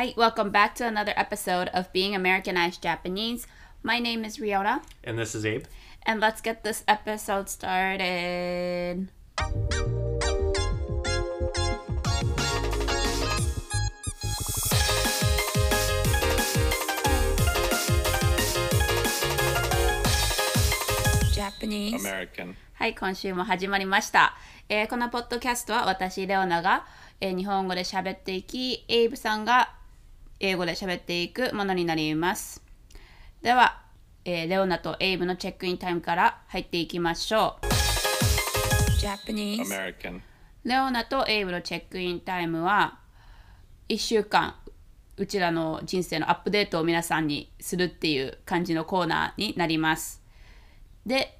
Hi, welcome back to another episode of Being Americanized Japanese. My name is Ryota. And this is Abe. And let's get this episode started. Japanese. American. はい、今週も始まりました。このポッドキャストは私、レオナが、日本語で喋っていき、エイブさんが英語で喋っていくものになります。では、レオナとエイブのチェックインタイムから入っていきましょう。Japanese American。レオナとエイブのチェックインタイムは、1週間、うちらの人生のアップデートを皆さんにするっていう感じのコーナーになります。で、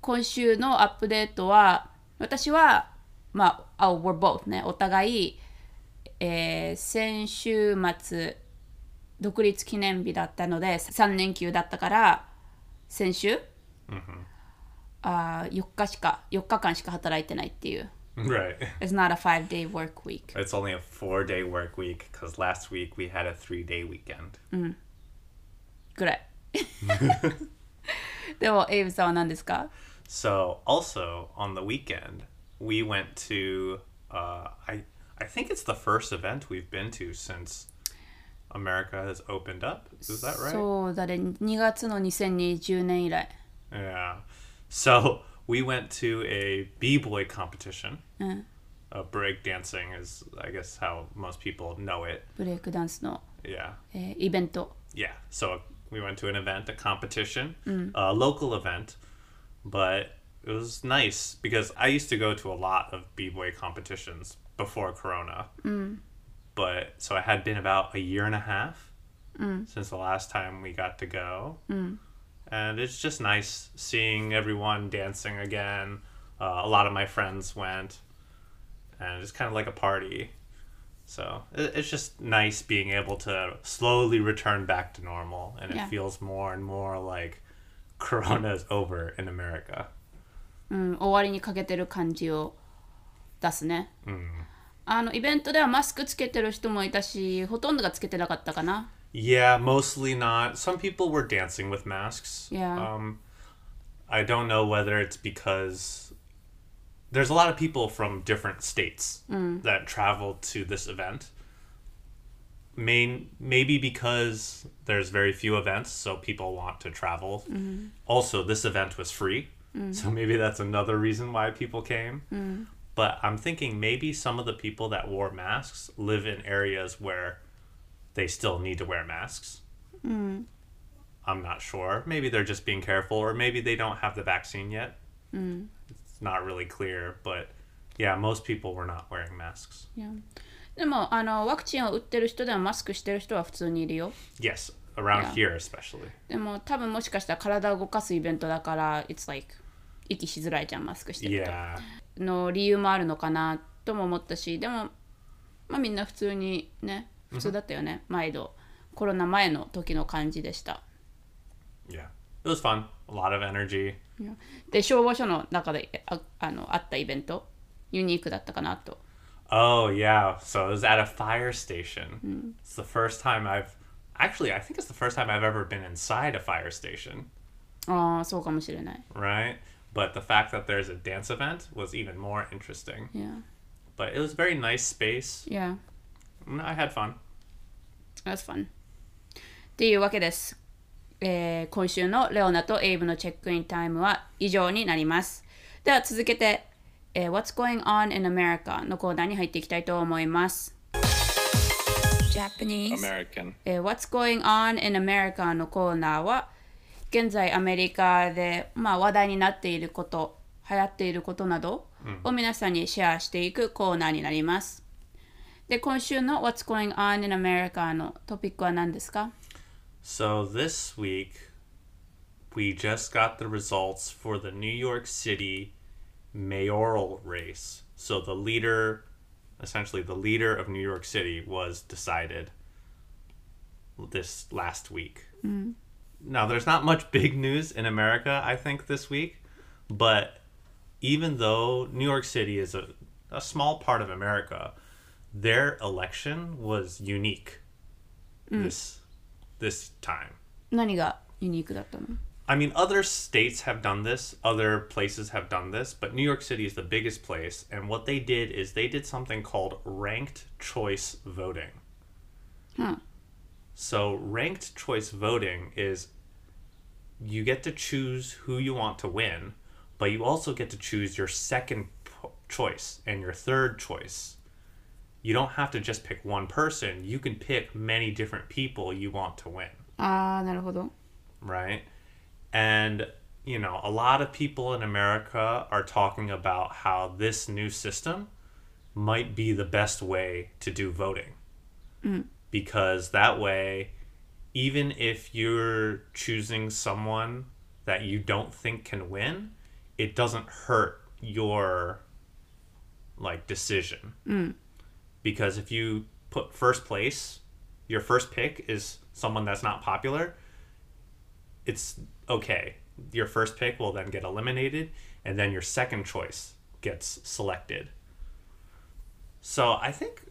今週のアップデートは、私は、まあ、we're both ね、お互い、先週末、独立記念日だったので、3連休だったから、先週、4日間しか働いてないっていう。Right. It's not a 5-day work week. It's only a 4-day work week, because last week we had a 3-day weekend. うん。ぐらい。でも、エイブさんは何ですか？ So, also, on the weekend, we went to, I think it's the first event we've been to since America has opened up. Is that right? そうだね。2月の2020年以来。Yeah. So, we went to a b-boy competition. うん。Break dancing is, I guess, how most people know it. ブレイクダンスの、yeah. イベント。Yeah. So, we went to an event, a competition, a local event, but it was nice because I used to go to a lot of b-boy competitions before Corona. But so it had been about a year and a half since the last time we got to go. And it's just nice seeing everyone dancing again. A lot of my friends went, and it's kind of like a party. So it's just nice being able to slowly return back to normal, and it feels more and more like Corona is over in America. うん、終わりにかけてる感じを出すね。うん。あのイベントではマスクつけてる人もいたし、ほとんどがつけてなかったかな。Yeah, mostly not. Some people were dancing with masks. Yeah. I don't know whether it's because.There's a lot of people from different states that travel to this event. Maybe because there's very few events, so people want to travel. Also, this event was free, so maybe that's another reason why people came. But I'm thinking maybe some of the people that wore masks live in areas where they still need to wear masks. I'm not sure. Maybe they're just being careful, or maybe they don't have the vaccine yet.Not really clear, but yeah, most people were not wearing masks. Yeah. でもあのワクチンを打ってる人でもマスクしてる人は普通にいるよ。Yes, around here especially. でも多分もしかしたら体を動かすイベントだから、it's like 息しづらいじゃんマスクしてると。Yeah. の理由もあるのかなとも思ったし、でもまあみんな普通にね、普通だったよね。毎度コロナ前の時の感じでした。Yeah, it was fun. A lot of energy.で消防署の中で あったイベントユニークだったかなと。Oh yeah, so it was at a fire station.、It's the first time I think it's the first time I've ever been inside a fire station. ああ、そうかもしれない。Right, but the fact that there's a dance event was even more interesting. Yeah. But it was a very nice space. Yeah. I had fun. That's fun. っていうわけです。今週のレオナとエイブのチェックインタイムは以上になります。では続けて、What's going on in America のコーナーに入っていきたいと思います。Japanese American、What's going on in America のコーナーは現在アメリカで、まあ、話題になっていること、流行っていることなどを皆さんにシェアしていくコーナーになります。で、今週の What's going on in America のトピックは何ですか？So this week, we just got the results for the New York City mayoral race. So the leader, essentially the leader of New York City, was decided this last week. Now, there's not much big news in America, I think, this week. But even though New York City is a small part of America, their election was unique. this time. 何がユニークだったの？I mean, other states have done this, other places have done this, but New York City is the biggest place, and what they did is they did something called ranked choice voting. Huh. So ranked choice voting is you get to choose who you want to win, but you also get to choose your second choice and your third choice. You don't have to just pick one person. You can pick many different people you want to win. あー、なるほど。Right?And, you know, a lot of people in America are talking about how this new system might be the best way to do voting. Mm. Because that way, even if you're choosing someone that you don't think can win, it doesn't hurt your, like, decision. Mm. Because if you put first place, your first pick is someone that's not popular, it's...Okay, your first pick will then get eliminated, and then your second choice gets selected. So I think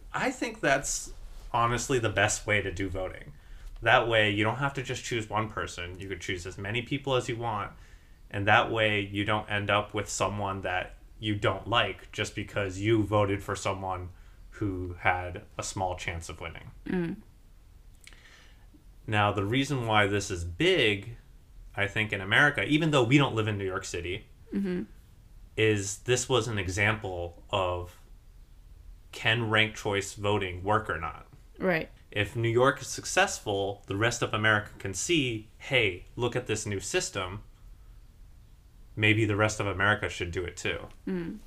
that's honestly the best way to do voting. That way, you don't have to just choose one person. You could choose as many people as you want, and that way you don't end up with someone that you don't like just because you voted for someone who had a small chance of winning. Mm. Now, the reason why this is big...I think in America, even though we don't live in New York City, mm-hmm. is this was an example of can ranked choice voting work or not? Right. If New York is successful, the rest of America can see, hey, look at this new system. Maybe the rest of America should do it too. Mm.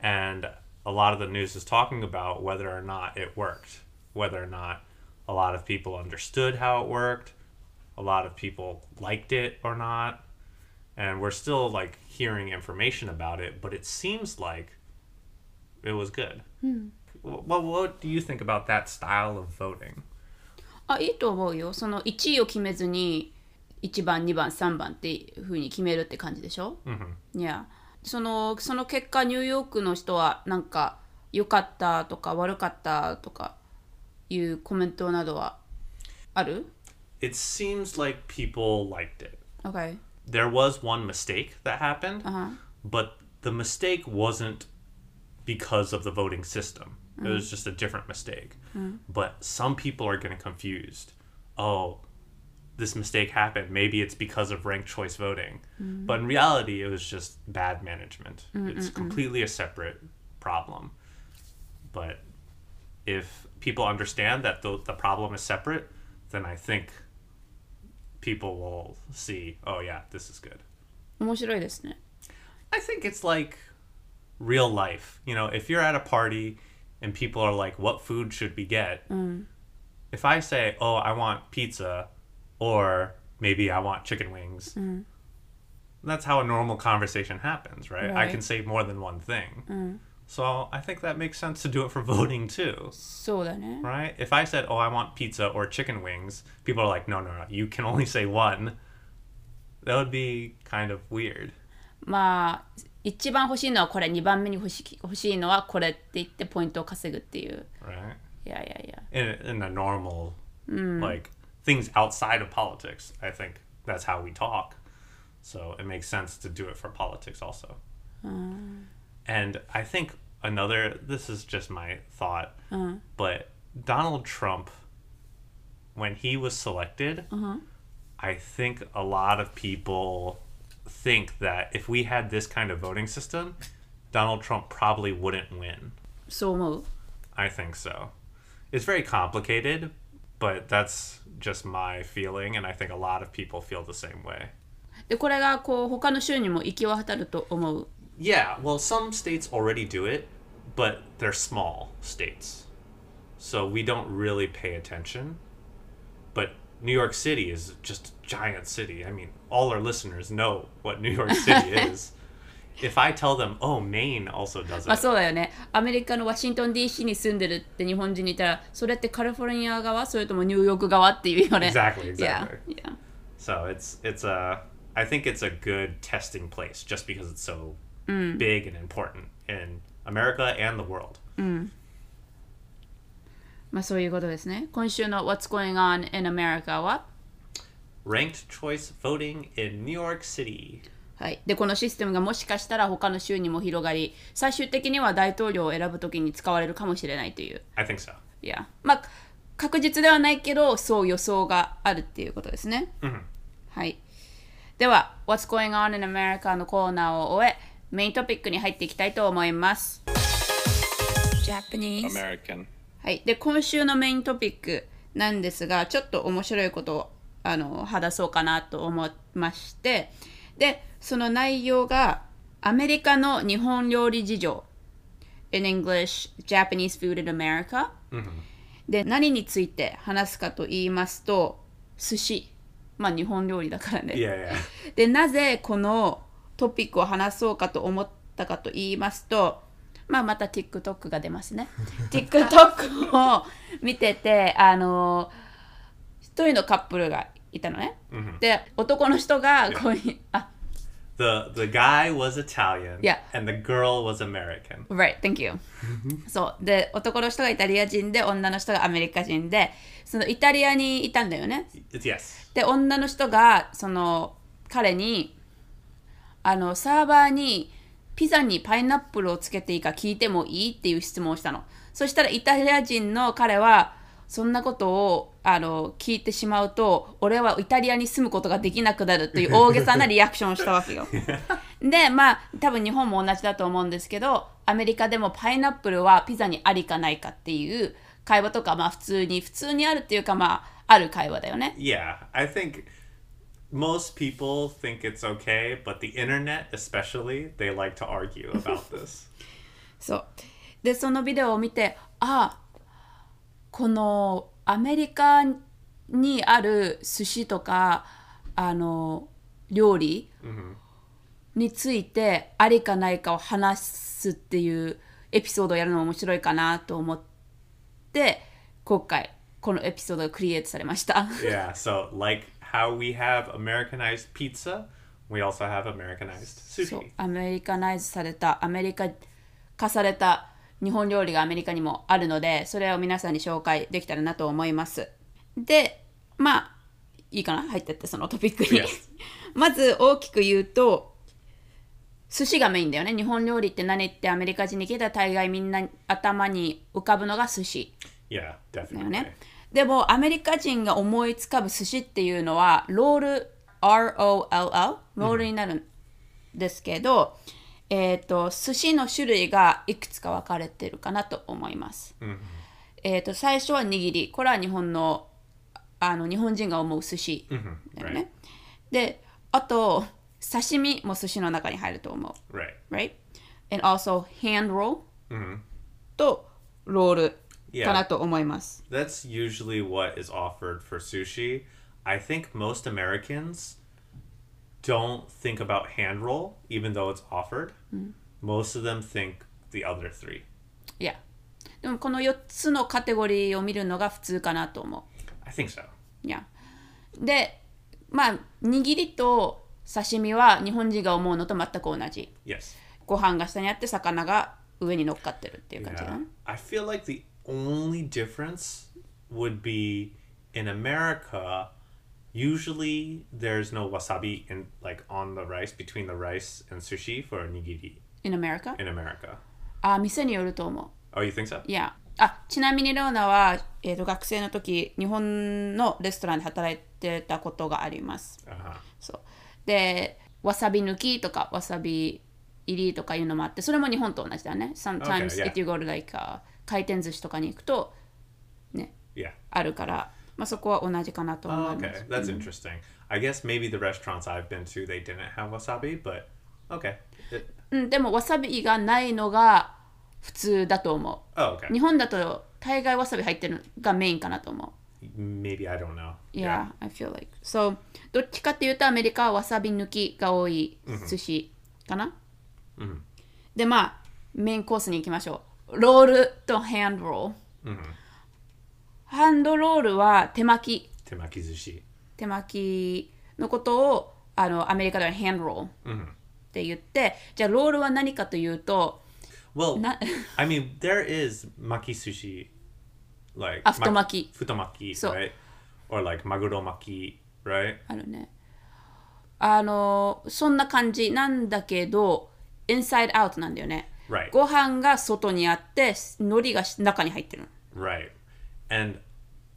And a lot of the news is talking about whether or not it worked, whether or not a lot of people understood how it worked.A lot of people liked it or not, and we're still, like, hearing information about it, but it seems like it was good. Mm. Well, what do you think about that style of voting? あ、いいと思うよ。その1位を決めずに1番、2番、3番っていう風に決めるって感じでしょ？うん。いや、その結果ニューヨークの人はなんか良かったとか悪かったとかいうコメントなどはある？It seems like people liked it. Okay. There was one mistake that happened, but the mistake wasn't because of the voting system. Mm. It was just a different mistake. Mm. But some people are getting confused. Oh, this mistake happened. Maybe it's because of ranked choice voting. Mm. But in reality, it was just bad management. Mm-mm-mm. It's completely a separate problem. But if people understand that the problem is separate, then I think...People will see, oh yeah, this is good. 面白いですね。 I think it's like real life. You know, if you're at a party and people are like, what food should we get? うん。If I say, oh, I want pizza, or maybe I want chicken wings, うん。That's how a normal conversation happens, right? Right. I can say more than one thing. うん。So I think that makes sense to do it for voting too. そうだね。 Right? If I said, oh, I want pizza or chicken wings, people are like, no, you can only say one. That would be kind of weird. まあ、一番欲しいのはこれ、二番目に欲しいのはこれって言ってポイントを稼ぐっていう。Right? Yeah. In a normal,、うん、like, things outside of politics, I think that's how we talk. So it makes sense to do it for politics also.、うんAnd I think this is just my thought, but Donald Trump, when he was selected, I think a lot of people think that if we had this kind of voting system, Donald Trump probably wouldn't win. So, I think so. It's very complicated, but that's just my feeling, and I think a lot of people feel the same way. で、これがこう他の州にも行き渡ると思う。Yeah, well, some states already do it, but they're small states. So we don't really pay attention. But New York City is just a giant city. I mean, all our listeners know what New York City is. If I tell them, oh, Maine also does it. まあそうだよね。アメリカのワシントン D.C. に住んでるって日本人にいたら、それってカリフォルニア側、それともニューヨーク側っていうよね。Exactly. Yeah. So I think it's a good testing place just because it's so...big and important in America and the world. うん。まあそういうことですね。今週の What's Going On in America は Ranked Choice Voting in New York City。 はい。で、このシステムがもしかしたら他の州にも広がり、最終的には大統領を選ぶときに使われるかもしれないという。I think so. Yeah。まあ確実ではないけど、そう予想があるっていうことですね。Mm-hmm. はい。では、What's Going On in America のコーナーを終え、メイントピックに入っていきたいと思います。Japanese American。はい、で今週のメイントピックなんですが、ちょっと面白いことを話そうかなと思いまして、でその内容がアメリカの日本料理事情 In English, Japanese Food in America、mm-hmm. で何について話すかと言いますと、寿司、まあ日本料理だからね、yeah, yeah. でなぜこのトピックを話そうかと思ったかと言いますと、まあ、また TikTok が出ますね。TikTok を見てて、一人のカップルがいたのね。Mm-hmm. で、男の人がこういう、あ、the guy was Italian、yeah. and the girl was American. Right, thank you. そう。で、男の人がイタリア人で、女の人がアメリカ人で、そのイタリアにいたんだよね。Yes. で、女の人がその彼にサーバーにピザにパイナップルをつけていいか聞いてもいいっていう質問をしたの。そしたらイタリア人の彼はそんなことを聞いてしまうと、俺はイタリアに住むことができなくなるという大げさなリアクションをしたわけよ。で、まあ多分日本も同じだと思うんですけど、アメリカでもパイナップルはピザにありかないかっていう会話とか、まあ普通にあるっていうか、まあある会話だよね。Yeah, I think.Most people think it's okay, but the internet especially, they like to argue about this. そう。で、そのビデオを見て、あ、このアメリカにある寿司とか、料理についてありかないかを話すっていうエピソードをやるの面白いかなと思って、今回このエピソードがクリエイトされました。Yeah, so like how we have Americanized pizza, we also have Americanized sushi. そう、アメリカナイズされた、アメリカ化された日本料理がアメリカにもあるので、それを皆さんに紹介できたらなと思います。で、まあいいかな、入ってってそのトピックに。Yes. まず大きく言うと、寿司がメインだよね。日本料理って何ってアメリカ人に聞いたら大概みんな頭に浮かぶのが寿司。Yeah, definitely. だよね。でもアメリカ人が思いつかぶ寿司っていうのはロール R-O-L-L ロールになるんですけど、mm-hmm. 寿司の種類がいくつか分かれてるかなと思います。Mm-hmm. 最初は握り、これは日本の日本人が思う寿司だよね。Mm-hmm. Right. で、あと刺身も寿司の中に入ると思う。Right. Right? And also hand roll、mm-hmm. とロール。Yeah, かなと思います。 That's usually what is offered for sushi. I think most Americans don't think about hand roll, even though it's offered.、Mm-hmm. Most of them think the other three. Yeah. でもこの4つのカテゴリーを見るのが普通かなと思う。I think so. Yeah. で、まあ、握りと刺身は日本人が思うのと全く同じ。Yes. ご飯が下にあって、魚が上に乗っかってるっていう感じだね。Yeah. I feel like the only difference would be in America, usually there's no wasabi in like on the rice, between the rice and sushi for nigiri. In America? In America. あ、店によると思う。Oh, you think so? Yeah. あ、ちなみにローナは、学生の時日本のレストランで働いてたことがあります。Uh-huh. そう。で、わさび抜きとかわさび入りとかいうのもあって、それも日本と同じだね。Sometimes、okay, yeah. if you go to like a回転寿司とかに行くとね、yeah. あるから、まあ、そこは同じかなと思います。Okay, that's interesting. I guess maybe the restaurants I've been to, they didn't have wasabi, but okay. うん、でもわさびがないのが普通だと思う。Oh, okay. 日本だと大概わさび入ってるのがメインかなと思う。Maybe I don't know. Yeah, yeah. I feel like. So, どっちかっていうとアメリカはわさび抜きが多い寿司かな。Mm-hmm. で、まあメインコースに行きましょう。ロールとハンドロール、mm-hmm. ハンドロールは手巻き寿司、手巻きのことをアメリカではハンドロールって言って、mm-hmm. じゃあロールは何かというと、Well, I mean, there is maki sushi like futomaki. Futomaki, right? Or like maguro maki, right? あるね。そんな感じなんだけど、inside out なんだよね。Right. ご飯が外にあって、海苔が中に入ってる。Right. And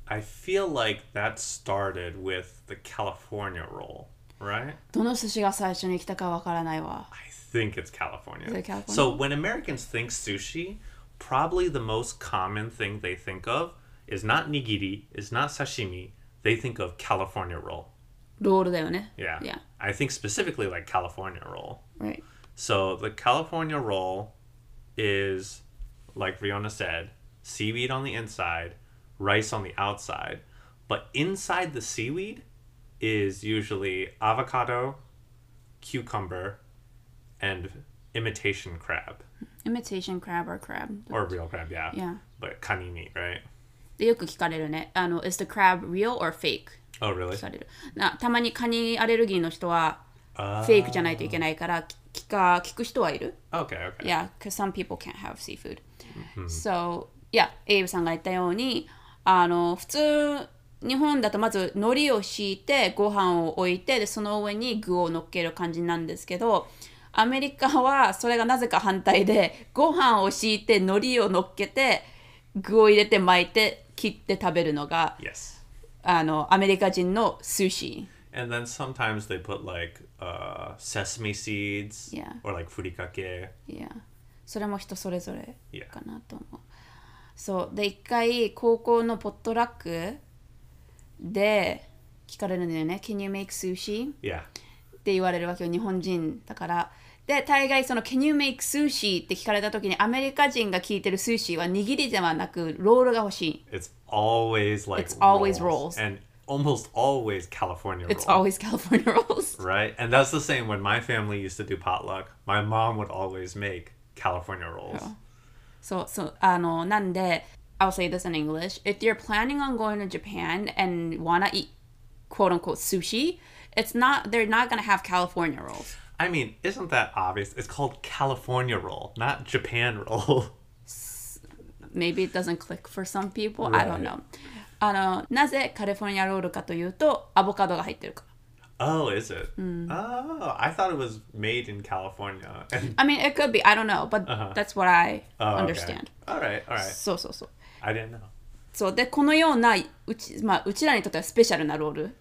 I feel like that started with the California roll, right? どの寿司が最初に来たかわからないわ。I think it's California. Is it California? So when Americans think sushi, probably the most common thing they think of is not nigiri, is not sashimi. They think of California roll. ロールだよね。Yeah. Yeah. I think specifically like California roll. Right. So the California roll is, like Riona said, seaweed on the inside, rice on the outside. But inside the seaweed is usually avocado, cucumber, and imitation crab. Imitation crab or crab. Or real crab, yeah. Yeah. But kanini, right? でよく聞かれるね。is the crab real or fake? Oh, really? 聞かれる。たまにカニアレルギーの人はフェイクじゃないといけないから聞く人はいる。Okay, okay. Yeah, because some people can't have seafood. So, yeah, Abe さんが言ったように、普通日本だとまず海苔を敷いてご飯を置いて、でその上に具を乗っける感じなんですけど、アメリカはそれがなぜか反対で、ご飯を敷いて海苔を乗っけて具を入れて巻いて切って食べるのが、yes. アメリカ人の寿司。And then sometimes they put like sesame seeds、yeah. or like furikake. Yeah. それも人それぞれかなと思う。Yeah. そうで一回高校のポットラックで聞かれるんだよね。Can you make sushi? Yeah. って言われるわけよ、日本人だから。で大概その Can you make sushi? って聞かれた時にアメリカ人が聞いてる寿司は握りではなくロールが欲しい。It's always like It's always rolls. And almost always California rolls. It's always California rolls. Right? And that's the same when my family used to do potluck. My mom would always make California rolls. So, なんで I'll say this in English. If you're planning on going to Japan and wanna eat quote unquote sushi, they're not gonna have California rolls. I mean, isn't that obvious? It's called California roll, not Japan roll. Maybe it doesn't click for some people. Right. I don't know. なぜカリフォルニアロールかというと、アボカドが入ってるから。Oh, is it?、うん、oh, I thought it was made in California. I mean, it could be. I don't know, but、uh-huh. that's what I、oh, understand. Okay. All right, all right. そうそうそう。I didn't know. そうで、このようなうちらにとってはスペシャルなロール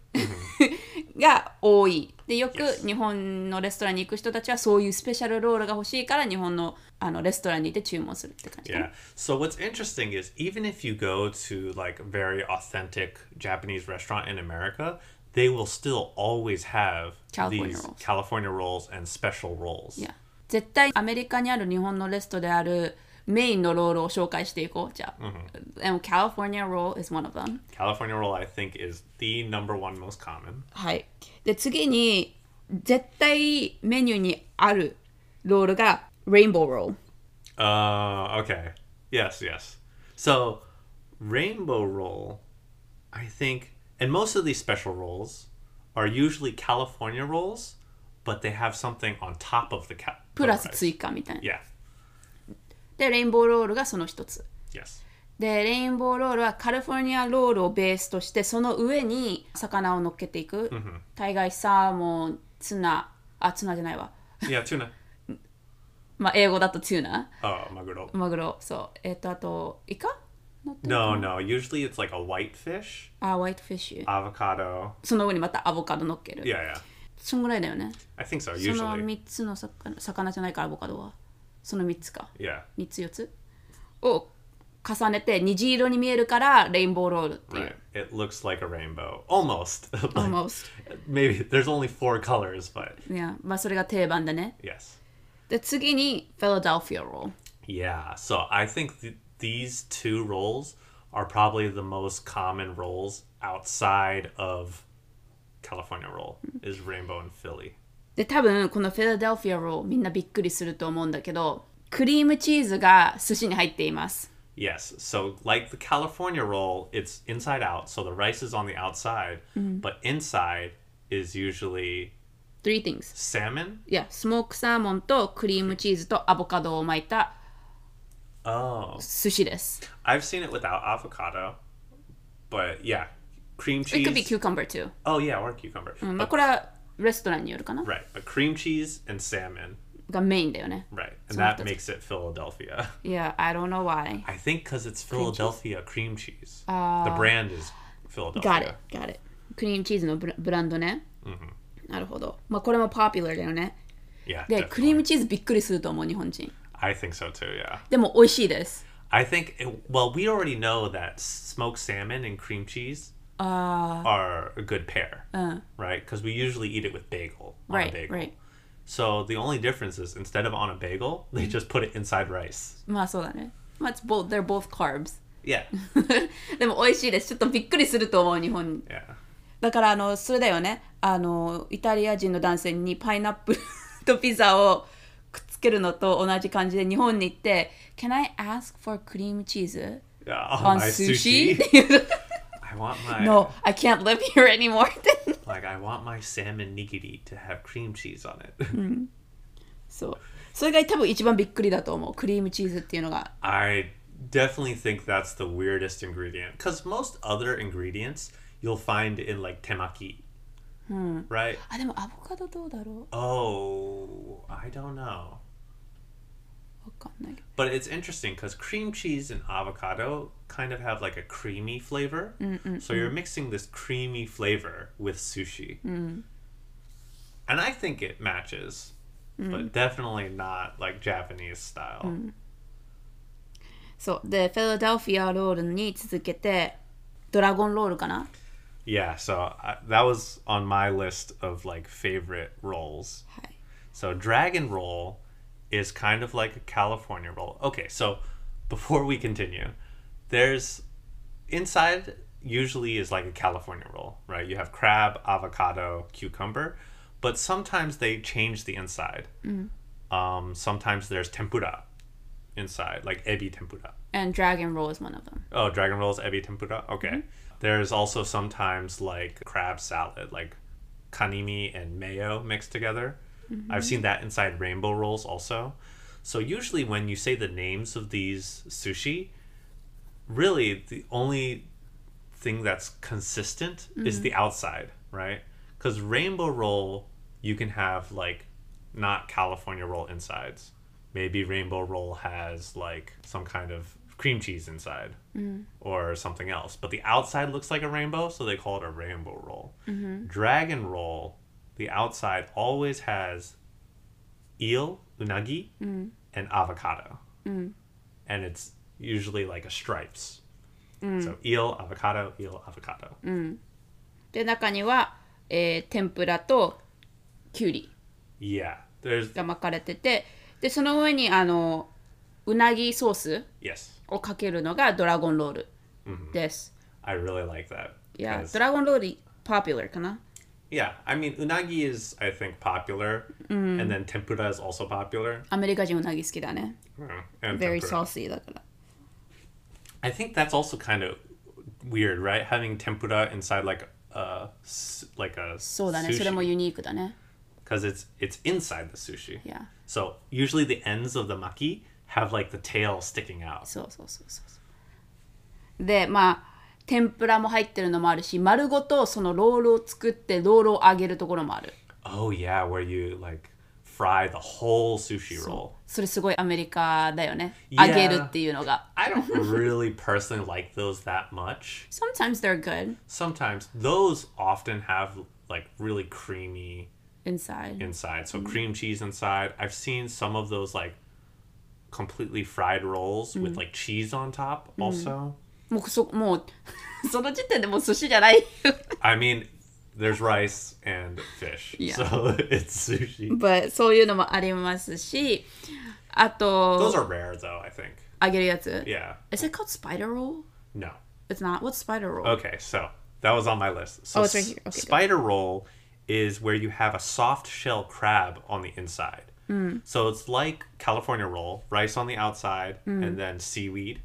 が多い。で、よく日本のレストランに行く人たちはそういうスペシャルロールが欲しいから日本のレストランに行って注文するって感じ。Yeah. So what's interesting is even if you go to like very authentic Japanese restaurant in America, they will still always have these California rolls and special rolls. Yeah. 絶対アメリカにある日本のレストであるメインのロールを紹介していこう。じゃあ。Mm-hmm. And California roll is one of them. California roll, I think, is the number one most common. はい。で、次に、絶対メニューにあるロールが Rainbow roll. Okay. Yes, yes. So, Rainbow roll, I think, and most of these special rolls are usually California rolls, but they have something on top of the rice. プラス追加みたいな。Yeah.で、レインボーロールがその一つ。Yes. で、レインボーロールはカリフォルニアロールをベースとして、その上に魚を乗っけていく。Mm-hmm. 大概サーモン、ツナじゃないわ。いや、ツナ。まあ、英語だとツナ。ああ、マグロ。マグロ、そう。あと、イカ No, no. Usually it's like a white fish. あ、white fish. Avocado. その上にまたアボカド乗っける。Yeah, yeah. そんぐらいだよね。I think so, usually. その3つの魚じゃないから、アボカドは。その3つか、yeah. 3つ4つを重ねて虹色に見えるからレインボーロールっていう。Right. It looks like a rainbow. Almost. Almost. Maybe there's only 4 colors, but... Yeah, まあそれが定番だね。Yes. で、次に Philadelphia roll. Yeah, so I think these two rolls are probably the most common rolls outside of California roll, is rainbow and Philly.で、多分このフィラデルフィアローみんなびっくりすると思うんだけど、クリームチーズが寿司に入っています。Yes, so like the California roll, it's inside out, so the rice is on the outside, but inside is usually three things. Salmon? Yeah, smoked salmon とクリームチーズとアボカドを巻いた Oh. Sushi desu. I've seen it without avocado, but yeah, cream cheese. It could be cucumber too. Oh yeah, or cucumber. まあこれはレストランによるかな。Right, but cream cheese and salmon. がメインだよね。Right, and that makes it Philadelphia. Yeah, I don't know why. I think because it's Philadelphia cream cheese. The brand is Philadelphia. Got it, got it. クリームチーズのブランドね。Mm-hmm. なるほど。まあこれもポピュラーだよね。Yeah, で、definitely. クリームチーズびっくりすると思う日本人。I think so too, yeah. でも美味しいです。I think, well, we already know that smoked salmon and cream cheese are a good pair, right? Because we usually eat it with bagel, on a bagel. Right. So the only difference is instead of on a bagel, they just put it inside rice. まあそうだね。まあ、they're both carbs. Yeah. でも美味しいです。ちょっとびっくりすると思う日本。Yeah. だからそれだよね。イタリア人の男性にパイナップルとピザをくっつけるのと同じ感じで日本に行って、Can I ask for cream cheese on sushi? I want my No, I can't live here anymore. Like I want my salmon nigiri to have cream cheese on it. うん、そう。それが多分一番びっくりだと思う。クリームチーズっていうのが。I definitely think that's the weirdest ingredient, because most other ingredients you'll find in like temaki. Right? あ、でもアボカドどうだろう? Oh, I don't know. わかんないけど。But it's interesting because cream cheese and avocado kind of have like a creamy flavor. うんうんうん。So you're mixing this creamy flavor with sushi. うん。And I think it matches, うん。but definitely not like Japanese style. うん。そう。で、Philadelphia rollに続けて、Dragon roll かな? Yeah, so that was on my list of like favorite rolls. So Dragon roll is kind of like a California roll. Okay, so before we continue, there's inside usually is like a California roll, right? You have crab, avocado, cucumber, but sometimes they change the inside. Mm-hmm. Sometimes there's tempura inside, like ebi tempura. And Dragon roll is one of them. Oh, Dragon roll is ebi tempura? Okay. Mm-hmm.There's also sometimes like crab salad, like kanimi and mayo mixed together. Mm-hmm. I've seen that inside rainbow rolls also. So usually when you say the names of these sushi, really the only thing that's consistent mm-hmm. is the outside, right? Because rainbow roll, you can have like not California roll insides. Maybe rainbow roll has like some kind of...cream cheese inside、mm-hmm. or something else. But the outside looks like a rainbow, so they call it a rainbow roll.、Mm-hmm. Dragon roll, the outside always has eel, unagi,、mm-hmm. and avocado.、Mm-hmm. And it's usually like a stripes.、Mm-hmm. So eel, avocado, eel, avocado.、Mm-hmm. で、中には、天ぷらとキュウリ yeah, が巻かれてて、で、その上にうなぎソースをかけるのがドラゴンロールです。Mm-hmm. I really like that. Yeah, ドラゴンロール popular かな? Yeah, I mean, unagi is, I think, popular.、Mm. And then tempura is also popular. アメリカ人うなぎ好きだね。Mm. Very salty だから。I think that's also kind of weird, right? Having tempura inside like a そうだね、sushi. それもユニークだね。Because it's inside the sushi. Yeah. So usually the ends of the maki...have like the tail sticking out. そうそうそうそう。で、まあ天ぷらも入ってるのもあるし、丸ごとそのロールを作ってロールを揚げるところもある。Oh yeah, where you like fry the whole sushi roll. それすごいアメリカだよね。Yeah, 揚げるっていうのが。I don't really personally like those that much. Sometimes they're good. Sometimes those often have like really creamy inside. So、mm. cream cheese inside. I've seen some of those like.Completely fried rolls、mm. with like cheese on top also、mm. もうその時点でもう寿司じゃない I mean there's rice and fish、yeah. so it's sushi but そういうのもありますしあと those are rare though I think 揚げるやつ yeah is it called spider roll? No it's not what's spider roll? Okay so that was on my list so、oh, it's right here. Okay, spider roll is where you have a soft shell crab on the inside Mm. So it's like California roll, rice on the outside, mm. and then seaweed.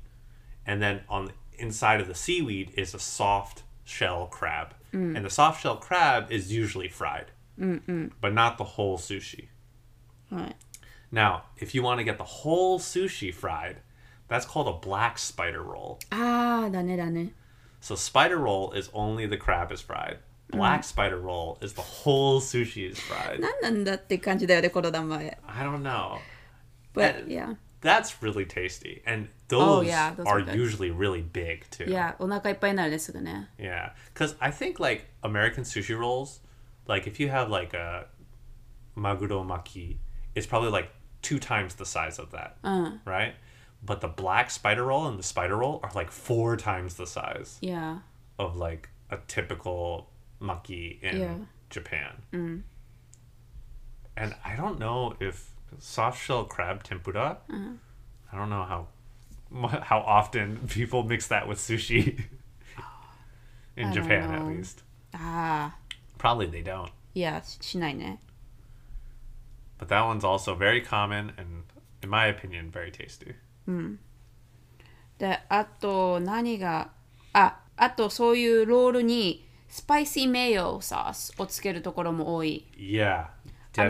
And then on the inside of the seaweed is a soft shell crab. Mm. And the soft shell crab is usually fried, Mm-mm. but not the whole sushi. Right. Now, if you want to get the whole sushi fried, That's called a black spider roll. Ah, だねだね。So spider roll is only the crab is fried. Black spider roll is the whole sushi is fried. 何なんだって感じだよね、この名前。I don't know. But yeah. That's really tasty. And those, oh, yeah, those are usually really big too. Yeah, お腹いっぱいになるねすぐね。Yeah, because I think like American sushi rolls, like if you have like a Maguro Maki, it's probably like 2 times the size of that, right? But the black spider roll and the spider roll are like 4 times the size of like a typical maki in Japan. And I don't know if soft shell crab tempura, I don't know how often people mix that with sushi in Japan at least. Ah. Probably they don't. Yeah, しないね。But that one's also very common and, in my opinion, very tasty. うん。で、あと何が、あとそういうロールにスパイシーメイヨーサースをつけるところも多い。Yeah, definitely.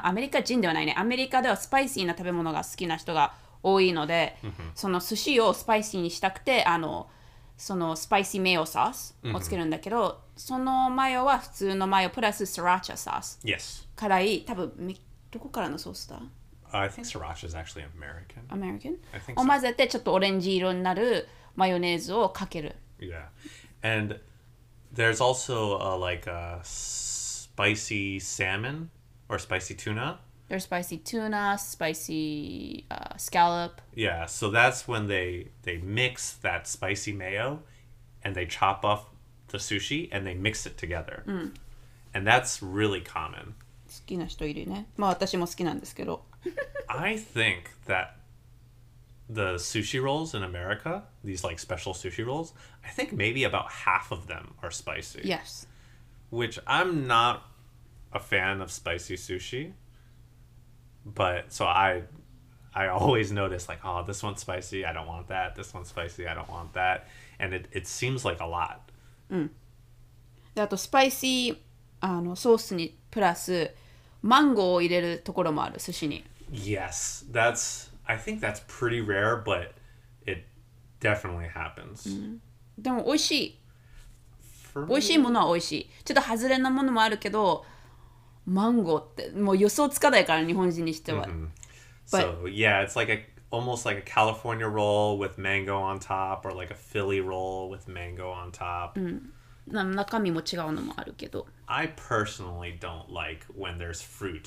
アメリカ人ではないね。アメリカではスパイシーな食べ物が好きな人が多いので、その寿司をスパイシーにしたくて、そのスパイシーメイヨーサースをつけるんだけど、そのマヨは普通のマヨプラススラーチャソース。Yes.辛い、多分どこからのソースだ？ I think sriracha is actually American. American? I think so. を混ぜてちょっとオレンジ色になるマヨネーズをかける。Yeah. And there's also like a spicy salmon or spicy tuna. There's spicy tuna, spicy scallop. Yeah, so that's when they mix that spicy mayo and they chop off the sushi and they mix it together. And that's really common.好きな人いるね。まあ私も好きなんですけど。I think that the sushi rolls in America, these like special sushi rolls, I think maybe about half of them are spicy. Yes. Which I'm not a fan of spicy sushi. But so I always notice like, oh, this one's spicy, I don't want that. This one's spicy, I don't want that. And it seems like a lot. うん。で、あとスパイシーソースにプラスマンゴーを入れるところもある寿司に。Yes, I think that's pretty rare, but it definitely happens.、うん、でも美味しい。美味しいものは美味しい。ちょっと外れなものもあるけど、マンゴーってもう予想つかないから日本人にしては。Mm-hmm. But, so yeah, it's like almost like a California roll with mango on top, or like a Philly roll with mango on top.、うん中身も違うのもあるけど。I personally don't like when there's fruit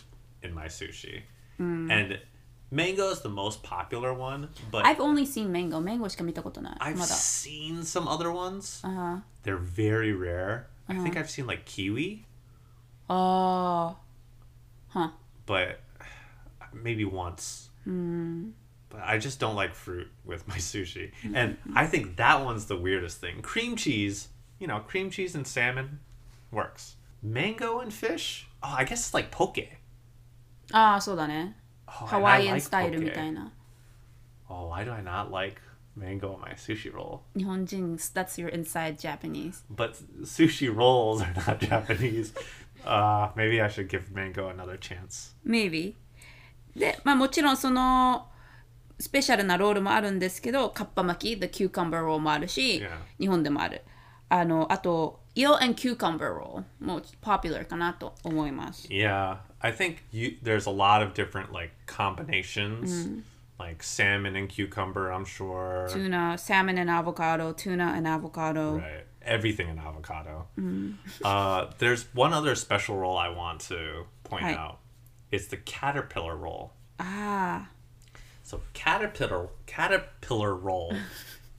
in my sushi.、うん、And mango is the most popular one, but I've only seen mango. Mango しか見たことない。I've seen some other ones.、Uh-huh. They're very rare.、Uh-huh. I think I've seen like kiwi. Oh. Huh. But maybe once.、うんBut I just don't like fruit with my sushi. And I think that one's the weirdest thing. Cream cheese.You know, cream cheese and salmon works. Mango and fish? Oh, I guess it's like poke. Ah, そうだね。Hawaiian style みたいな。Oh, why do I not like mango in my sushi roll? 日本人 that's your inside Japanese. But sushi rolls are not Japanese. Maybe I should give mango another chance. Maybe. で、まあもちろんそのスペシャルなロールもあるんですけど、カッパ巻き、the cucumber roll もあるし、日本でもある。あと eel and cucumber roll も popular かなと思います。Yeah, I think there's a lot of different like combinations、うん、like salmon and cucumber, I'm sure. Tuna, salmon and avocado, tuna and avocado. Right, everything in avocado.、うんthere's one other special roll I want to point、はい、out. It's the caterpillar roll. Ah. So caterpillar roll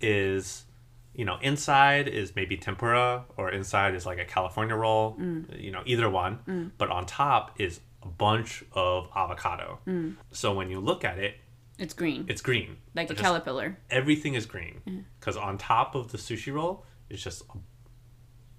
is...You know, inside is maybe tempura, or inside is like a California roll,、mm. you know, either one.、Mm. But on top is a bunch of avocado.、Mm. So when you look at it... It's green. It's green. Like、They're、a caterpillar. Everything is green. Because、on top of the sushi roll, it's just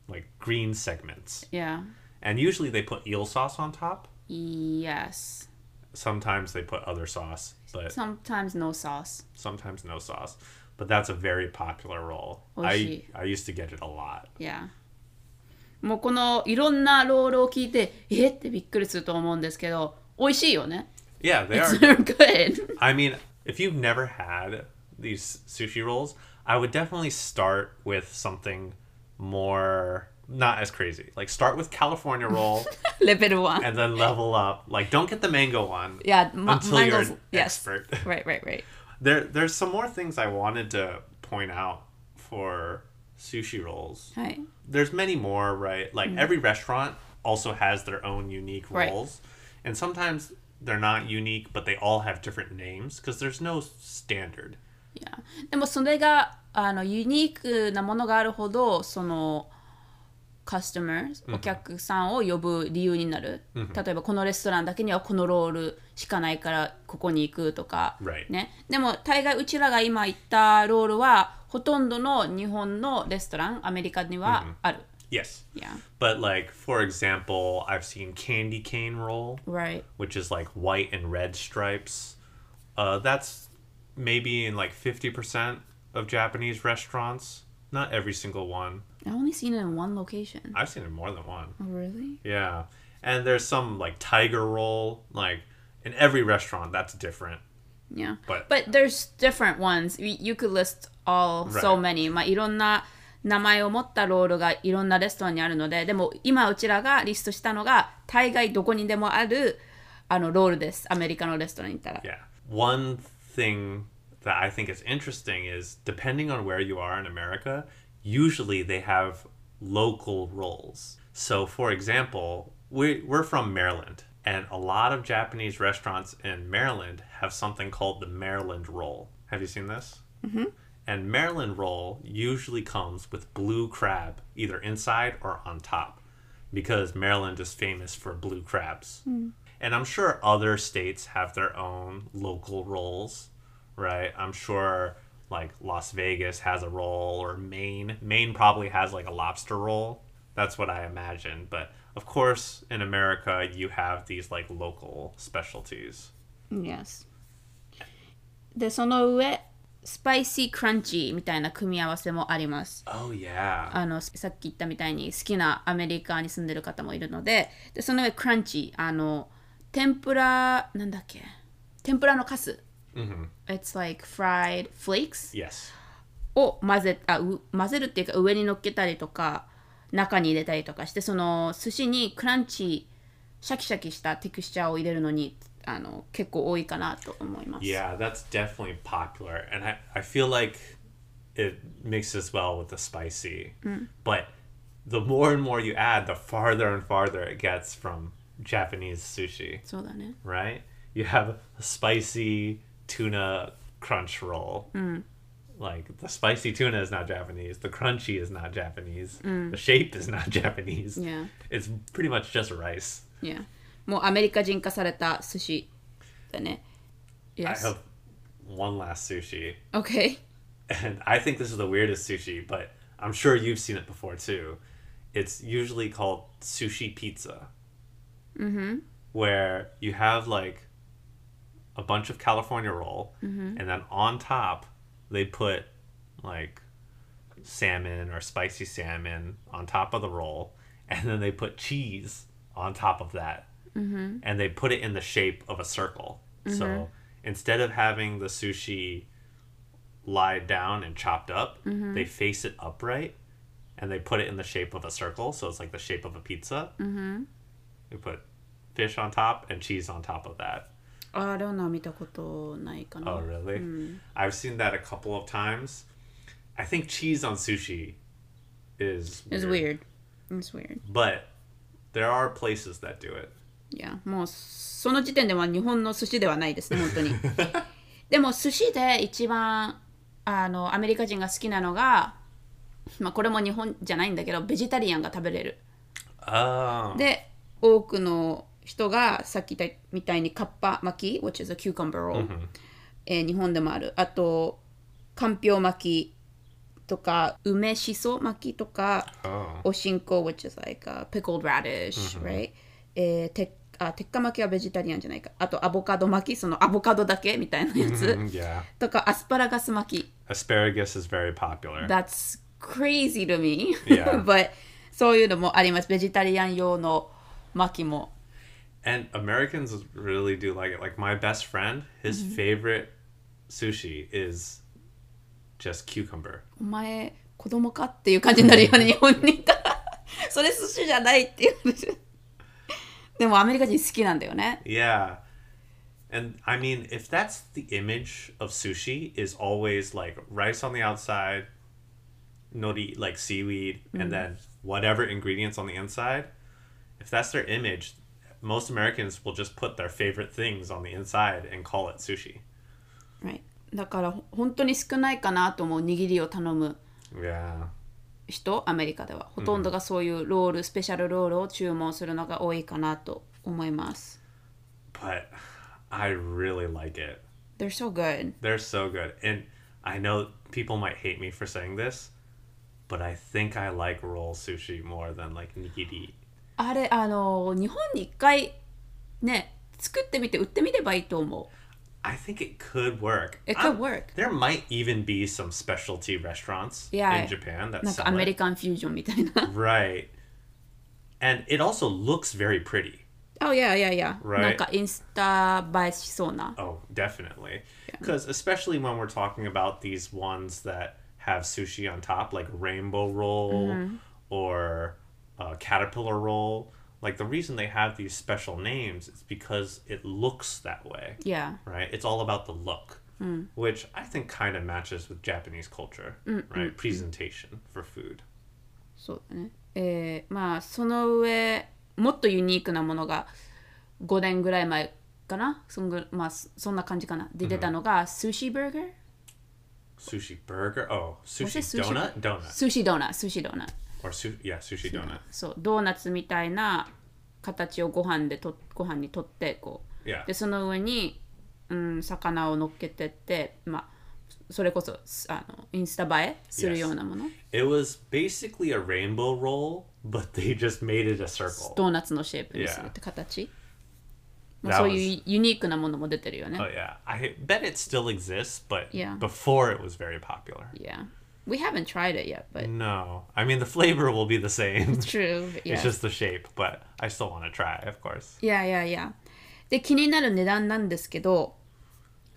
like green segments. Yeah. And usually they put eel sauce on top. Yes. Sometimes they put other sauce. But sometimes no sauce. Sometimes no sauce.But that's a very popular roll. I used to get it a lot. Yeah. もうこのいろんなロールを聞いて、えってびっくりすると思うんですけど、美味しいよね。Yeah, they are. It's good. I mean, if you've never had these sushi rolls, I would definitely start with something more not as crazy. Like, start with California roll. Level one. And then level up. Like, don't get the mango one. Yeah, until you're an expert. Yes. Right. There's some more things I wanted to point out for sushi rolls. Right. There's many more, right? Like, every restaurant also has their own unique rolls. Right. And sometimes they're not unique, but they all have different names because there's no standard. Yeah. でもそれがユニークなものがあるほどそのカスタマー、お客さんを呼ぶ理由になる。Mm-hmm. 例えばこのレストランだけにはこのロールしかないからここに行くとか、right. ね。でも大概うちらが今行ったロールはほとんどの日本のレストラン、アメリカにはある。Mm-hmm. Yes. Yeah. But like, for example, I've seen candy cane roll, right? Which is like white and red stripes. That's maybe in like 50% of Japanese restaurants. Not every single one. I've only seen it in one location. I've seen it in more than one. Oh, really? Yeah. And there's some like tiger roll, like in every restaurant that's different. Yeah. But there's different ones. You could list all right. so many. まあいろんな名前を持ったロールがいろんなレストランにあるので、でも今うちらがリストしたのが大概どこにでもあるロールです。アメリカのレストランに行ったら。Yeah. One thing that I think is interesting is depending on where you are in America, usually they have local rolls. So for example, we're from Maryland, and a lot of Japanese restaurants in Maryland have something called the Maryland roll. Have you seen this? Mm-hmm. And Maryland roll usually comes with blue crab, either inside or on top, because Maryland is famous for blue crabs. Mm. And I'm sure other states have their own local rolls, right? I'm sure like Las Vegas has a roll, or Maine. Maine probably has like a lobster roll. That's what I imagine. But of course, in America, you have these like local specialties. Yes. で、その上スパイシークランチーみたいな組み合わせもあります。Oh, yeah. さっき言ったみたいに好きなアメリカに住んでる方もいるので、でその上クランチー天ぷらなんだっけ天ぷらのカス。Mm-hmm. It's like fried flakes. Yes. を混ぜるっていうか上に乗っけたりとか中に入れたりとかしてその寿司にクランチーシャキシャキしたテクスチャーを入れるのに。結構多いかなと思います。 Yeah, that's definitely popular. And I feel like it mixes well with the spicy. But the more and more you add, the farther and farther it gets from Japanese sushi. そうだね。 Right? You have a spicy tuna crunch roll. Like, the spicy tuna is not Japanese. The crunchy is not Japanese. The shape is not Japanese. Yeah. It's pretty much just rice. Yeah.もうアメリカ人化された寿司だね。Yes. I have one last sushi. Okay. And I think this is the weirdest sushi, but I'm sure you've seen it before too. It's usually called sushi pizza. Mm-hmm. Where you have like a bunch of California roll, mm-hmm. and then on top they put like salmon or spicy salmon on top of the roll, and then they put cheese on top of that.Mm-hmm. And they put it in the shape of a circle. Mm-hmm. So instead of having the sushi lie down and chopped up, mm-hmm. they face it upright and they put it in the shape of a circle. So it's like the shape of a pizza. Mm-hmm. They put fish on top and cheese on top of that. Oh, really? Mm. I've seen that a couple of times. I think cheese on sushi is weird. It's weird. But there are places that do it.Yeah, もうその時点では日本の寿司ではないですね、本当に。でも寿司で一番アメリカ人が好きなのが、まあ、これも日本じゃないんだけどベジタリアンが食べれる。Oh. で多くの人がさっき言ったみたいにカッパ巻き which is a cucumber roll、mm-hmm. 日本でもある。あとかんぴょう巻きとか梅しそ巻きとか、oh. おしんこ which is like a pickled radish、mm-hmm. right?鉄火巻きはベジタリアンじゃないか。あとアボカド巻き、そのアボカドだけみたいなやつ。Yeah. とかアスパラガス巻き。Asparagus is very popular. That's crazy to me. Yeah. But そういうのもあります。ベジタリアン用の巻きも。And Americans really do like it. Like my best friend, his favorite sushi is just cucumber. お前子供かっていう感じになるよね日本にいたら。それ寿司じゃないっていう話。でもアメリカ人好きなんだよね。Yeah. And I mean, if that's the image of sushi is always like rice on the outside, nori like seaweed, and then whatever ingredients on the inside. If that's their image, most Americans will just put their favorite things on the inside and call it sushi. Right. だから本当に少ないかなと思う握りを頼む人、アメリカではほとんどがそういうロール、スペシャルロールを注文するのが多いかなと思います。But I really like it. They're so good. They're so good. And I know people might hate me for saying this, but I think I like roll sushi more than like nigiri. あれ、日本に一回ね、作ってみて売ってみればいいと思う。I think it could work. It could work. There might even be some specialty restaurants in Japan that sell it. なんかアメリカンフュージョンみたいな。Right. And it also looks very pretty. Oh, yeah, yeah, yeah. Right. なんかインスタ映えしそうな。Oh, definitely. Because especially when we're talking about these ones that have sushi on top, like Rainbow roll or Caterpillar roll.Like, the reason they have these special names is because it looks that way. Yeah. Right? It's all about the look, which I think kind of matches with Japanese culture, right? Presentation for food. そうだね。まあ、その上、もっとユニークなものが5年ぐらい前かな？まあ、そんな感じかな。で、出たのが、寿司バーガー？寿司バーガー？Oh, sushi donut? Donut. Sushi donut, sushi donut.Or sushi donut. そう、ドーナツみたいな形をご飯に取ってこう。Yeah. でその上に、魚を乗っけてって、まあそれこそインスタ映えするようなもの。It was basically a rainbow roll, but they just made it a circle. ドーナツのシェイプにするって形。まあ、そういうユニークなものも出てるよね。Oh yeah, I bet it still exists, but before it was very popular. Yeah.We haven't tried it yet, but... No. I mean, the flavor will be the same. True, yeah. It's just the shape, but I still want to try, of course. Yeah, yeah, yeah. で、気になる値段なんですけど、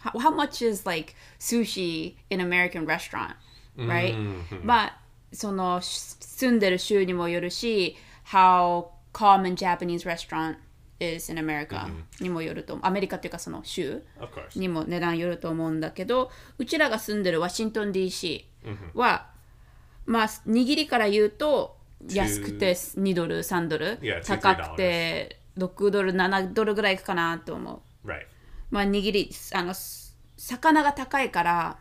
how much is, like, sushi in American restaurant, right? まあ、その、住んでる州にもよるし、how common Japanese restaurant is in America にもよると、アメリカっていうかその州にも値段よると思うんだけど、うちらが住んでるワシントン D.C.は、まあ、握りから言うと安くて2ドル、3ドル、高くて6ドル、7ドルぐらいいくかなと思う。Right. まあ、握り、魚が高いから、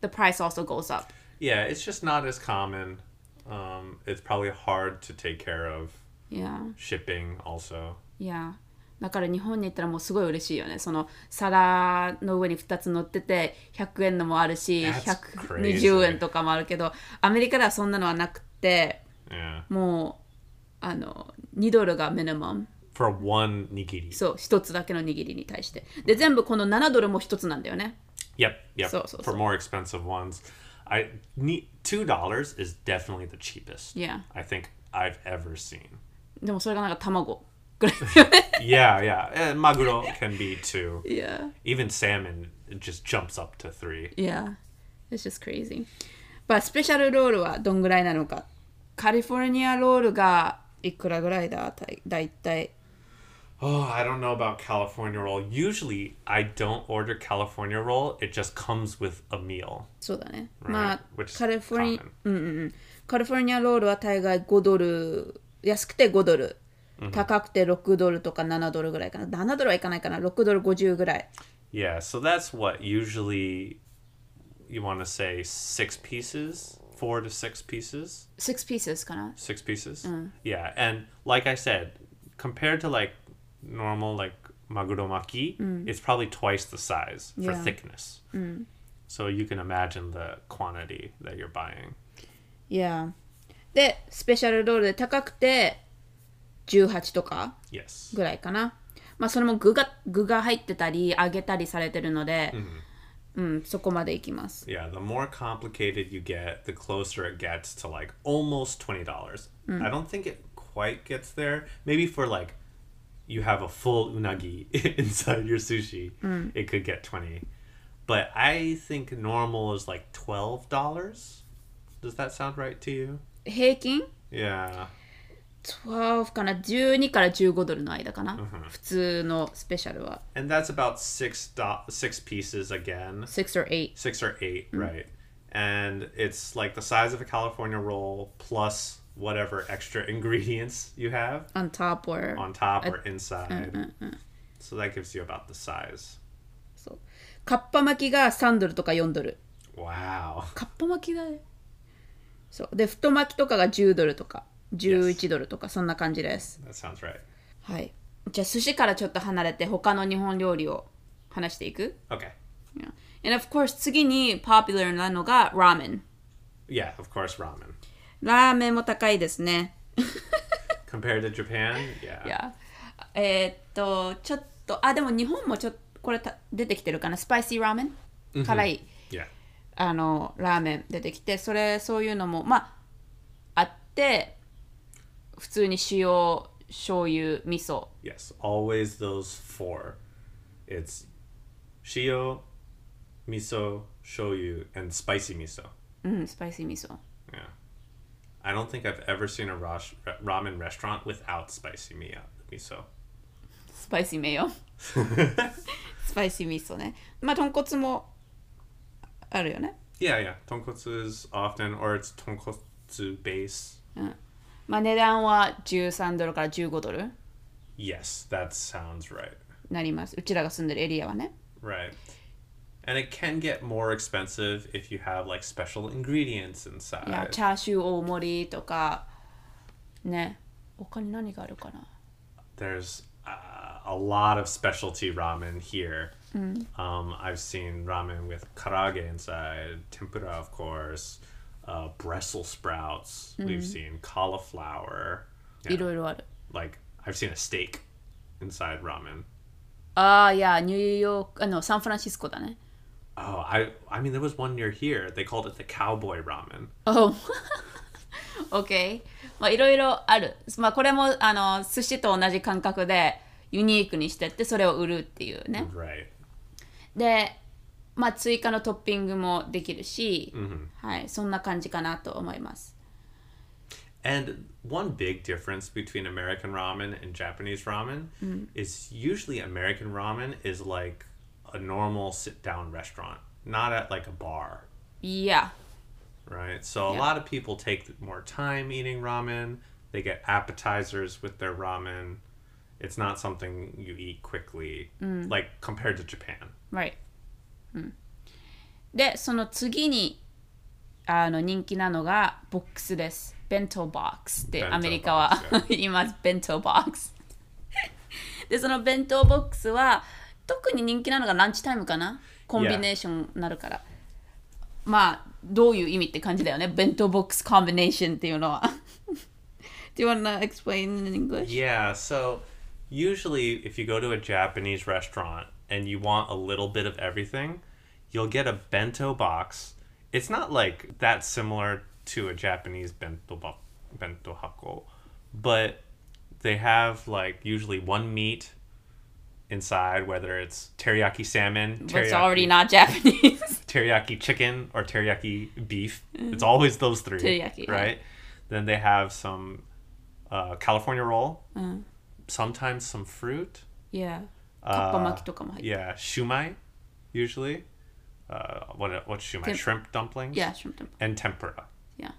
the price also goes up. Yeah, it's just not as common.、it's probably hard to take care of. Yeah. Shipping also. Yeah.だから日本に行ったらもうすごい嬉しいよね。その皿の上に2つ乗ってて100円のもあるし、120円とかもあるけど、アメリカではそんなのはなくて、もう2ドルがミニマム。For one nigiri。そう、1つだけの握りに対して。で、全部この7ドルも1つなんだよね。Yep, yep. そうそうそう。For more expensive ones, $2 is definitely the cheapest. Yeah. I think I've ever seen. でもそれがなんか卵。Yeah, yeah. Maguro can be 2. Yeah. Even salmon just jumps up to 3. Yeah. It's just crazy. But special roll はどんぐらいなのか。California roll がいくらぐらいだ？だいたい。Oh, I don't know about California roll. Usually, I don't order California roll. It just comes with a meal. そうだね。まあ、California roll は大概5ドル、安くて5ドル。高くて6ドルとか7ドルぐらいかな。7ドルはいかないかな。6ドル50ぐらい。Yeah, so that's what usually you want to say 4 to 6 pieces. 6 pieces かな。6 pieces?、Yeah, and like I said, compared to like normal like maguro maki,、it's probably twice the size for thickness.、So you can imagine the quantity that you're buying. Yeah. で、スペシャルロールで高くて18とかぐらいかな。まあそれも具が入ってたり揚げたりされてるので、そこまでいきます。Yeah, the more complicated you get, the closer it gets to like almost $20.、I don't think it quite gets there. Maybe for like you have a full unagi inside your sushi,、it could get $20. But I think normal is like $12. Does that sound right to you? 平均? Yeah. 12かな、12から15ドルの間かな。普通のスペシャルは。And that's about six pieces again. 6 or 8. 6 or 8, right? And it's like the size of a California roll plus whatever extra ingredients you have on top or inside. So that gives you about the size. カッパ巻きが3ドルとか4ドル。Wow. カッパ巻きだね。そう。で、太巻きとかが10ドルとか11ドルとかそんな感じです。That sounds right. はい。じゃあ寿司からちょっと離れて他の日本料理を話していく？ Okay. Yeah. And of course 次に popular なのが ramen. Yeah, of course ramen. ラーメンも高いですね。Compared to Japan? Yeah. Yeah. ちょっと、あ、でも日本もちょっとこれ出てきてるかな、スパイシーラーメン、mm-hmm. 辛い、yeah. ラーメン出てきて、そういうのもまああって、普通に塩、醤油、味噌。Yes, always those four. It's 塩、味噌、醤油 and spicy miso. うん、スパイシー味噌。Yeah. I don't think I've ever seen a ramen restaurant without spicy miso. Spicy mayo. スパイシー味噌ね。まあ豚骨もあるよね。Yeah, yeah. 豚骨 is often, or it's 豚骨 base. うん。まあ値段は13ドルから15ドル。Yes, that sounds right. なります。うちらが住んでるエリアはね。Right. And it can get more expensive if you have like special ingredients inside. Yeah, チャーシュー大盛りとかね。他に何があるかな？ There's a lot of specialty ramen here. Mm. I've seen ramen with karage inside, tempura, of course, Brussels sprouts. Mm. We've seen cauliflower. You know, like, I've seen a steak inside ramen. Yeah, New York, no, San Francisco. Oh, I mean, there was one near here. They called it the cowboy ramen. Oh, okay. まあいろいろある。まあこれも寿司と同じ感覚でユニークにしてってそれを売るっていうね。Right. で、まあ追加のトッピングもできるし、mm-hmm. はい、そんな感じかなと思います。And one big difference between American ramen and Japanese ramen、mm-hmm. is usually American ramen is like a normal sit-down restaurant, not at like a bar. Yeah.Right, so a lot of people take more time eating ramen. They get appetizers with their ramen. It's not something you eat quickly, like compared to Japan. Right. で、その次に人気なのがボックスです。Bento box ってアメリカは言います。Bento box。で、そのBento boxは特に人気なのがランチタイムかな。コンビネーションになるから。まあどういう意味って感じだよね。Bento box combination っていうのは。Do you want to explain in English? Yeah, so usually if you go to a Japanese restaurant and you want a little bit of everything, you'll get a bento box. It's not like that similar to a Japanese bento hako, but they have like usually one meat inside, whether it's teriyaki salmon, it's already not Japanese. Teriyaki chicken or teriyaki beef. It's always those three. Teriyaki, right? Yeah. Then they have some California roll, sometimes some fruit. Yeah. Kappa maki toka mo. Yeah, shumai, usually. What's shumai? Shrimp dumplings? Yeah, shrimp dumplings. And tempura. Yeah.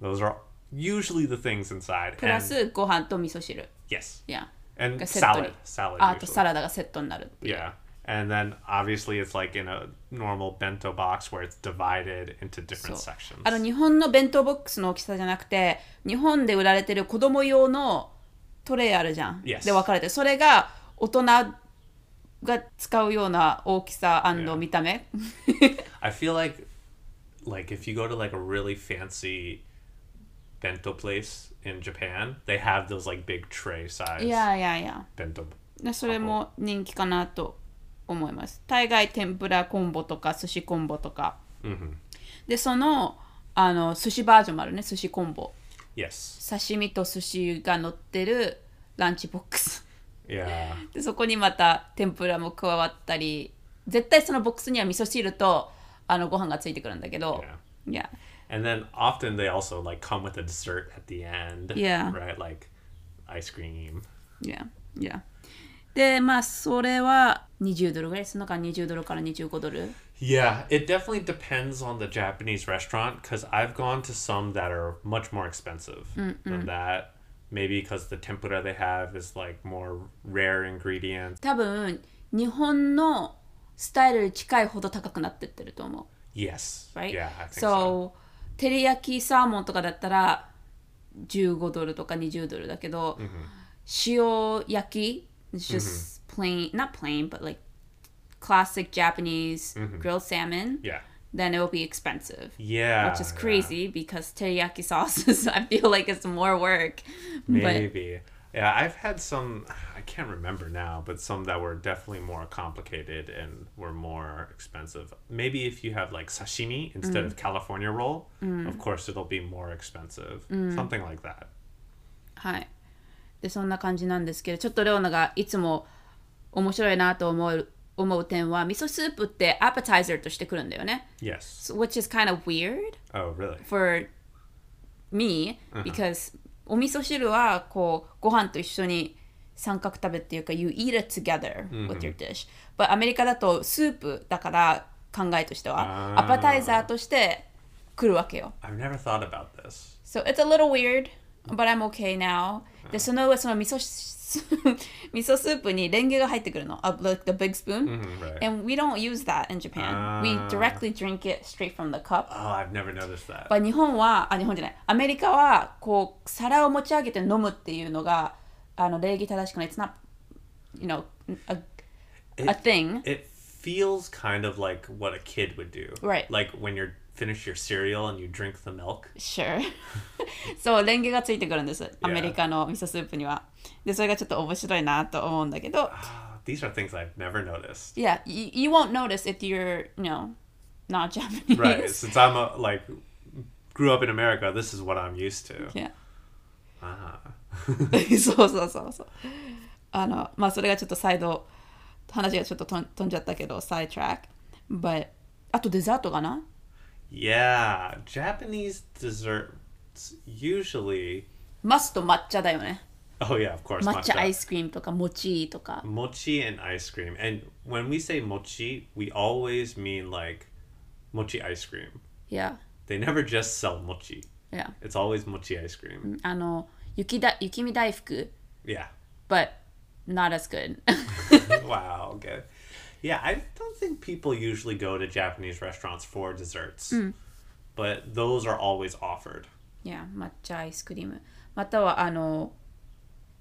Those are usually the things inside. Plus, gohan to misoshiro. Yes. Yeah.And salad. Ah, to salad ga setto ni naru. Yeah. And then obviously it's like in a normal bento box where it's divided into different sections. 日本の弁当ボックスの大きさじゃなくて、日本で売られてる子供用のトレイあるじゃん。Yes. で分かれて、それが大人が使うような大きさ&見た目。I feel like if you go to like a really fancy bento place.In Japan, they have those like big tray size. Yeah. Bento. それも人気かなと思います。大概天ぷらコンボとか寿司コンボとか。Mm-hmm. で、その、寿司バージョンもあるね、寿司コンボ。Yes. 刺身と寿司が乗ってるランチボックス。Yeah. で、そこにまた天ぷらも加わったり、絶対そのボックスには味噌汁とあのご飯がついてくるんだけど。Yeah. And then often they also like come with a dessert at the end. Yeah. Right? Like ice cream. Yeah. Yeah. で、まあそれは20ドルぐらいするのか、20ドルから25ドル。Yeah, it definitely depends on the Japanese restaurant because I've gone to some that are much more expensive than that. Maybe because the tempura they have is like more rare ingredients. 多分日本のスタイルに近いほど高くなってってると思う。Yes. Right? Yeah, I think so. 照り焼きサーモンとかだったら15ドルとか20ドルだけど、塩焼き it's just plain, not plain, but like classic Japanese grilled salmon, yeah. then it will be expensive. Yeah. Which is crazy because teriyaki sauce is, I feel like it's more work. Maybe. But, yeah, I've had some, I can't remember now, but some that were definitely more complicated and were more expensive. Maybe if you have like sashimi instead of California roll, of course it'll be more expensive. Something like that. はい。で、そんな感じなんですけど、ちょっとレオナがいつも面白いなと思う点は、味噌スープってアペタイザーとしてくるんだよね。Yes. So, which is kind of weird. Oh, really? For me, because お味噌汁はこうご飯と一緒に三角食べっていうか、you eat it together with your dish. But アメリカだとスープだから考えとしては、アペタイザーとして来るわけよ。I've never thought about this. So it's a little weird.But I'm okay now. で、その上、その味噌スープにレンゲが入ってくるの。Like the big spoon. Right. And we don't use that in Japan.、We directly drink it straight from the cup. Oh, I've never noticed that. But 日本じゃない。アメリカは、こう、皿を持ち上げて飲むっていうのが、礼儀正しくない。It's not, you know, a thing. It feels kind of like what a kid would do. Right. Like when you're...finish your cereal and you drink the milk. Sure. So, レンゲがついてくるんです。アメリカの味噌スープには。で、それがちょっと面白いなと思うんだけど。These are things I've never noticed. Yeah, you won't notice if you're, you know, not Japanese. Right, since I'm a, like, grew up in America, this is what I'm used to. Yeah. そう。まあ、それがちょっとサイド、話がちょっと飛んじゃったけど、サイドトラック。But、あとデザートかなYeah, Japanese desserts usually... Must と抹茶だよね。Oh yeah, of course, 抹茶。アイスクリームとか、mochi とか。Mochi and ice cream. And when we say mochi, we always mean like mochi ice cream. Yeah. They never just sell mochi. Yeah. It's always mochi ice cream. 雪見大福。Yeah. But not as good. Wow, okay.Yeah, I don't think people usually go to Japanese restaurants for desserts, but those are always offered. Yeah, matcha ice cream. または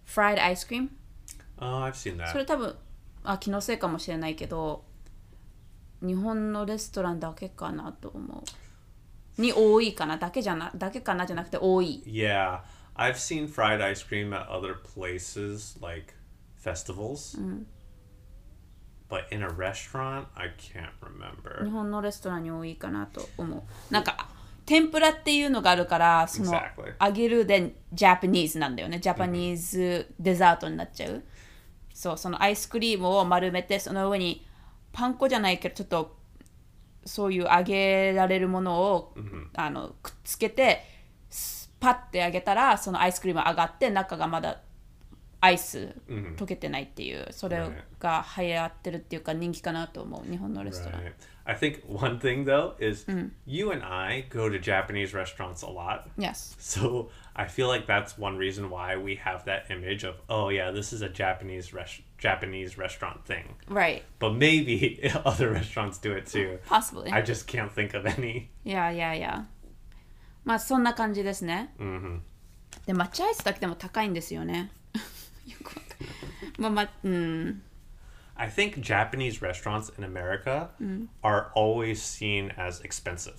fried ice cream. Oh, I've seen that. それ多分気のせいかもしれないけど、日本のレストランだけかなと思う。に多いかなだけかなじゃなくて多い。Yeah, I've seen fried ice cream at other places like festivals.、But in a restaurant, I can't remember. 日本のレストランに多いかなと思う。なんか天ぷらっていうのがあるから、その揚げるでジャパニーズなんだよね。ジャパニーズデザートになっちゃう。そう、そのアイスクリームを丸めてその上にパン粉じゃないけどちょっとそういう揚げられるものをくっつけてパッて揚げたらそのアイスクリーム上がって中がまだ。アイス溶けてないっていう、それが流行ってるっていうか人気かなと思う、日本のレストラン。Right. I think one thing though is、you and I go to Japanese restaurants a lot. Yes. So I feel like that's one reason why we have that image of, oh yeah, this is a Japanese restaurant thing. Right. But maybe other restaurants do it too. Possibly. I just can't think of any. Yeah. まあそんな感じですね。で、抹茶アイスだけでも高いんですよね。I think Japanese restaurants in America are always seen as expensive.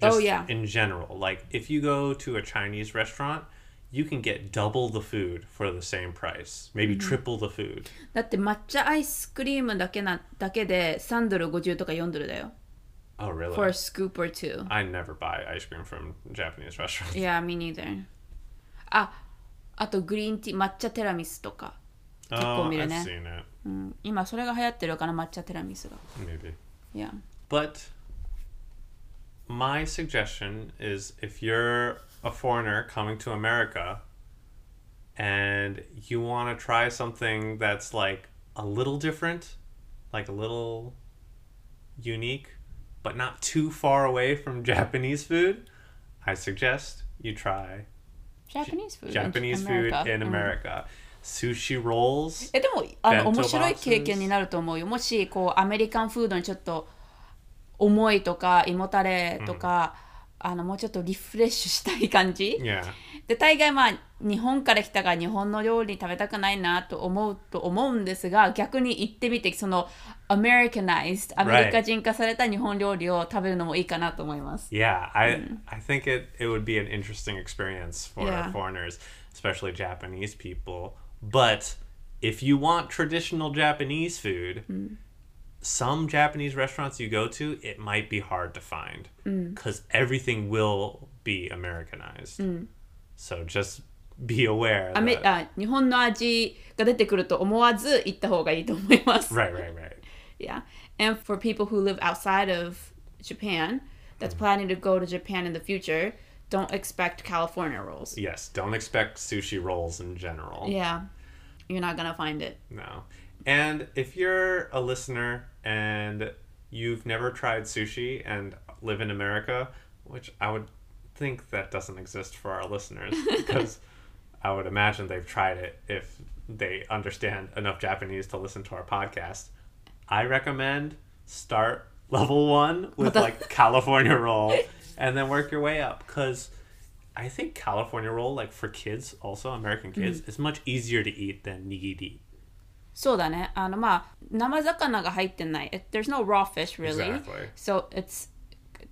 Just in general. Like, if you go to a Chinese restaurant, you can get double the food for the same price. Maybe triple the food. だって抹茶アイスクリームだけで3ドル50とか4ドルだよ。Oh, really? For a scoop or two. I never buy ice cream from Japanese restaurants. Yeah, me neither. あとグリーンティー、抹茶ティラミスとか。結構見るね。うん、今それが流行ってるかな、抹茶ティラミスが。Maybe. Yeah. But my suggestion is if you're a foreigner coming to America and you want to try something that's like a little different, like a little unique, but not too far away from Japanese food, I suggest you try Japanese food in America.、うん、sushi rolls, え、でも面白い経験になると思うよ。もしこうアメリカンフードにちょっと重いとか胃もたれとか、うん、もうちょっとリフレッシュしたい感じ、yeah. で大概まあ日本から来たから日本の料理食べたくないなと思うんですが、逆に行ってみてそのアメリカナイズ、アメリカ人化された日本料理を食べるのもいいかなと思います。Yeah, I think it would be an interesting experience for、yeah. foreigners, especially Japanese people.But if you want traditional Japanese food,、mm. some Japanese restaurants you go to, it might be hard to find because、mm. everything will be Americanized.、Mm. So just be aware. 日本の味が出てくると思わず行った方がいいと思います。Right, right, right. Yeah. And for people who live outside of Japan, that's、mm. planning to go to Japan in the future,Don't expect California rolls. Yes, don't expect sushi rolls in general. Yeah, you're not gonna find it. No. And if you're a listener and you've never tried sushi and live in America, which I would think that doesn't exist for our listeners because I would imagine they've tried it if they understand enough Japanese to listen to our podcast. I recommend start level one with like California roll.And then work your way up, because I think California roll, like for kids, also American kids,、mm. is much easier to eat than nigiri. そうだね。まあ生魚が入ってない。There's no raw fish really. Exactly. So it's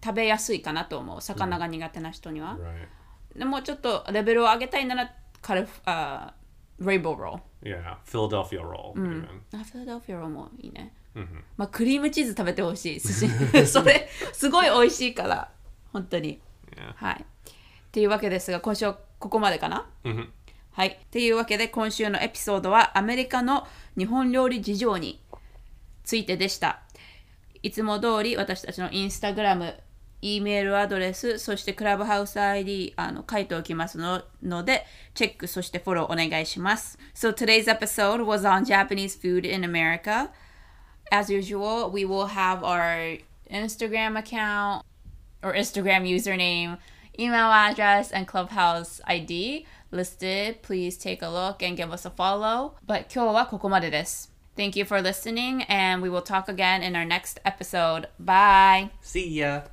食べやすいかなと思う。魚が苦手な人には。Right. でもちょっとレベルを上げたいならRainbow roll. Yeah, Philadelphia roll. うん。Philadelphia roll もいいね。うん。まあクリームチーズ食べてほしい。それすごい美味しいから。本当に、yeah. はい。というわけですが、今週はここまでかな、mm-hmm. はい。というわけで、今週のエピソードはアメリカの日本料理事情についてでした。いつも通り私たちのインスタグラム、E メールアドレス、そしてクラブハウス ID 書いておきますので、チェックそしてフォローお願いします。So today's episode was on Japanese food in America. As usual, we will have our Instagram account.Or Instagram username, email address, and Clubhouse ID listed. Please take a look and give us a follow. But 今日はここまでです。Thank you for listening, and we will talk again in our next episode. Bye! See ya!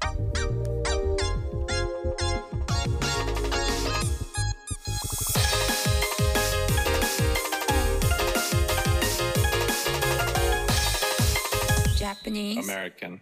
Japanese American